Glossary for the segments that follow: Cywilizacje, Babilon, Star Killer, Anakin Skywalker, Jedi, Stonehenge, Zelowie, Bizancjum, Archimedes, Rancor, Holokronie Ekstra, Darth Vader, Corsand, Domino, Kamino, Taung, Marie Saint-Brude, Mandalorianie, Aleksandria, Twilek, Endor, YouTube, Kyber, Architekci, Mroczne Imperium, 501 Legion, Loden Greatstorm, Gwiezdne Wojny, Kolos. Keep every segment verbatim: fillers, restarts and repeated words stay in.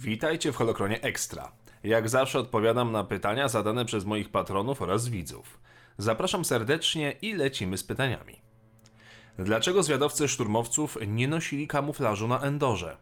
Witajcie w Holokronie Ekstra. Jak zawsze odpowiadam na pytania zadane przez moich patronów oraz widzów. Zapraszam serdecznie i lecimy z pytaniami. Dlaczego zwiadowcy szturmowców nie nosili kamuflażu na Endorze?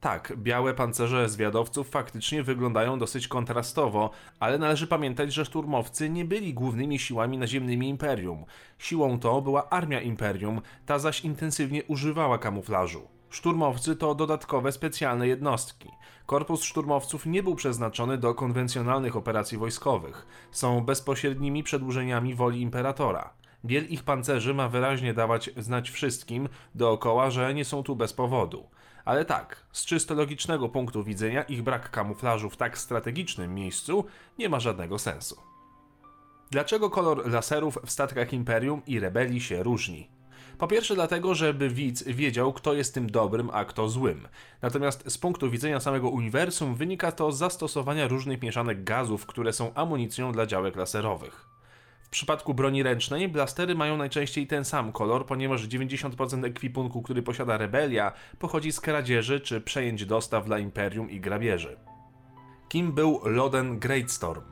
Tak, białe pancerze zwiadowców faktycznie wyglądają dosyć kontrastowo, ale należy pamiętać, że szturmowcy nie byli głównymi siłami naziemnymi Imperium. Siłą to była armia Imperium, ta zaś intensywnie używała kamuflażu. Szturmowcy to dodatkowe specjalne jednostki. Korpus szturmowców nie był przeznaczony do konwencjonalnych operacji wojskowych. Są bezpośrednimi przedłużeniami woli imperatora. Biel ich pancerzy ma wyraźnie dawać znać wszystkim dookoła, że nie są tu bez powodu. Ale tak, z czysto logicznego punktu widzenia ich brak kamuflażu w tak strategicznym miejscu nie ma żadnego sensu. Dlaczego kolor laserów w statkach Imperium i Rebelii się różni? Po pierwsze dlatego, żeby widz wiedział, kto jest tym dobrym, a kto złym. Natomiast z punktu widzenia samego uniwersum wynika to z zastosowania różnych mieszanek gazów, które są amunicją dla działek laserowych. W przypadku broni ręcznej blastery mają najczęściej ten sam kolor, ponieważ dziewięćdziesiąt procent ekwipunku, który posiada Rebelia, pochodzi z kradzieży czy przejęć dostaw dla Imperium i grabieży. Kim był Loden Greatstorm?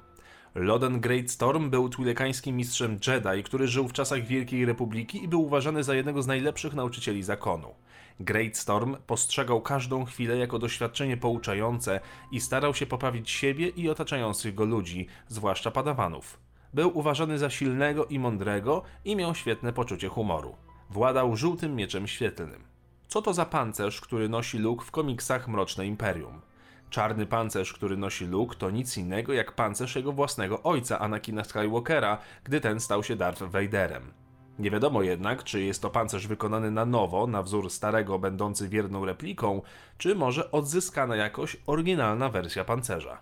Loden Greatstorm był twilekańskim mistrzem Jedi, który żył w czasach Wielkiej Republiki i był uważany za jednego z najlepszych nauczycieli zakonu. Greatstorm postrzegał każdą chwilę jako doświadczenie pouczające i starał się poprawić siebie i otaczających go ludzi, zwłaszcza padawanów. Był uważany za silnego i mądrego i miał świetne poczucie humoru. Władał żółtym mieczem świetlnym. Co to za pancerz, który nosi Luke w komiksach Mroczne Imperium? Czarny pancerz, który nosi Luke, to nic innego jak pancerz jego własnego ojca, Anakina Skywalkera, gdy ten stał się Darth Vaderem. Nie wiadomo jednak, czy jest to pancerz wykonany na nowo, na wzór starego, będący wierną repliką, czy może odzyskana jakoś oryginalna wersja pancerza.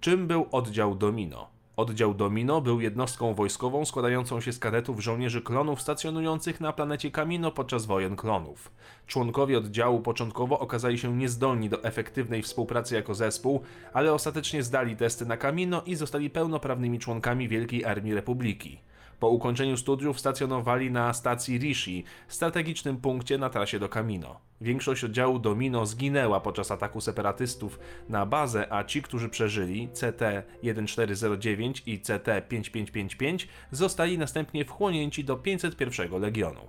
Czym był oddział Domino? Oddział Domino był jednostką wojskową składającą się z kadetów żołnierzy klonów stacjonujących na planecie Kamino podczas wojen klonów. Członkowie oddziału początkowo okazali się niezdolni do efektywnej współpracy jako zespół, ale ostatecznie zdali testy na Kamino i zostali pełnoprawnymi członkami Wielkiej Armii Republiki. Po ukończeniu studiów stacjonowali na stacji Rishi, strategicznym punkcie na trasie do Kamino. Większość oddziału Domino zginęła podczas ataku separatystów na bazę, a ci, którzy przeżyli, C T tysiąc czterysta dziewięć i C T pięć tysięcy pięćset pięćdziesiąt pięć, zostali następnie wchłonięci do pięćset pierwszego Legionu.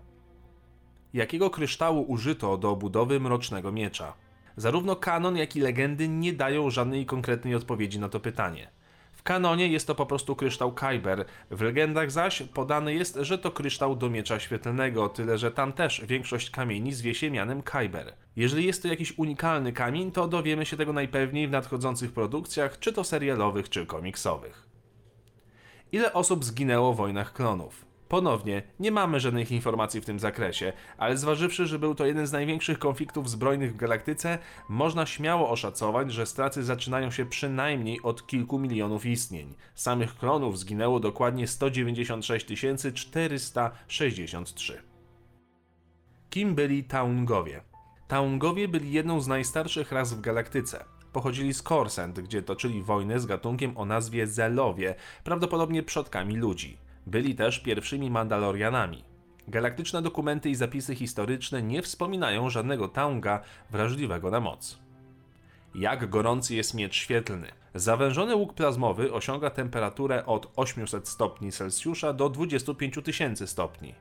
Jakiego kryształu użyto do budowy Mrocznego Miecza? Zarówno kanon, jak i legendy nie dają żadnej konkretnej odpowiedzi na to pytanie. W kanonie jest to po prostu kryształ Kyber, w legendach zaś podane jest, że to kryształ do miecza świetlnego, tyle że tam też większość kamieni zwie się mianem Kyber. Jeżeli jest to jakiś unikalny kamień, to dowiemy się tego najpewniej w nadchodzących produkcjach, czy to serialowych, czy komiksowych. Ile osób zginęło w Wojnach Klonów? Ponownie, nie mamy żadnych informacji w tym zakresie, ale zważywszy, że był to jeden z największych konfliktów zbrojnych w galaktyce, można śmiało oszacować, że straty zaczynają się przynajmniej od kilku milionów istnień. Samych klonów zginęło dokładnie sto dziewięćdziesiąt sześć tysięcy czterysta sześćdziesiąt trzy. Kim byli Taungowie? Taungowie byli jedną z najstarszych ras w galaktyce. Pochodzili z Corsand, gdzie toczyli wojnę z gatunkiem o nazwie Zelowie, prawdopodobnie przodkami ludzi. Byli też pierwszymi Mandalorianami. Galaktyczne dokumenty i zapisy historyczne nie wspominają żadnego Taunga wrażliwego na moc. Jak gorący jest miecz świetlny? Zawężony łuk plazmowy osiąga temperaturę od ośmiuset stopni Celsjusza do dwudziestu pięciu tysięcy stopni.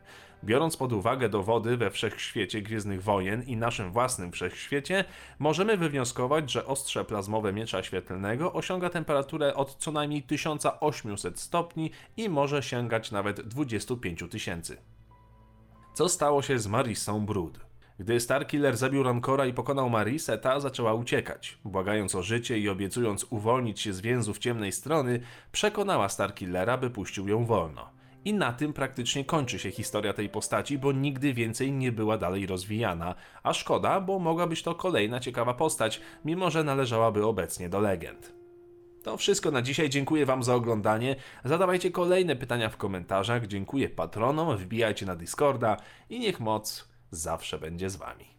Biorąc pod uwagę dowody we wszechświecie Gwiezdnych Wojen i naszym własnym wszechświecie, możemy wywnioskować, że ostrze plazmowe miecza świetlnego osiąga temperaturę od co najmniej tysiąc ośmiuset stopni i może sięgać nawet dwudziestu pięciu tysięcy. Co stało się z Marie Saint-Brude? Gdy Star Killer zabił Rancora i pokonał Marisę, ta zaczęła uciekać. Błagając o życie i obiecując uwolnić się z więzów ciemnej strony, przekonała Star Killera, by puścił ją wolno. I na tym praktycznie kończy się historia tej postaci, bo nigdy więcej nie była dalej rozwijana. A szkoda, bo mogła być to kolejna ciekawa postać, mimo że należałaby obecnie do legend. To wszystko na dzisiaj, dziękuję wam za oglądanie, zadawajcie kolejne pytania w komentarzach, dziękuję patronom, wbijajcie na Discorda i niech moc zawsze będzie z wami.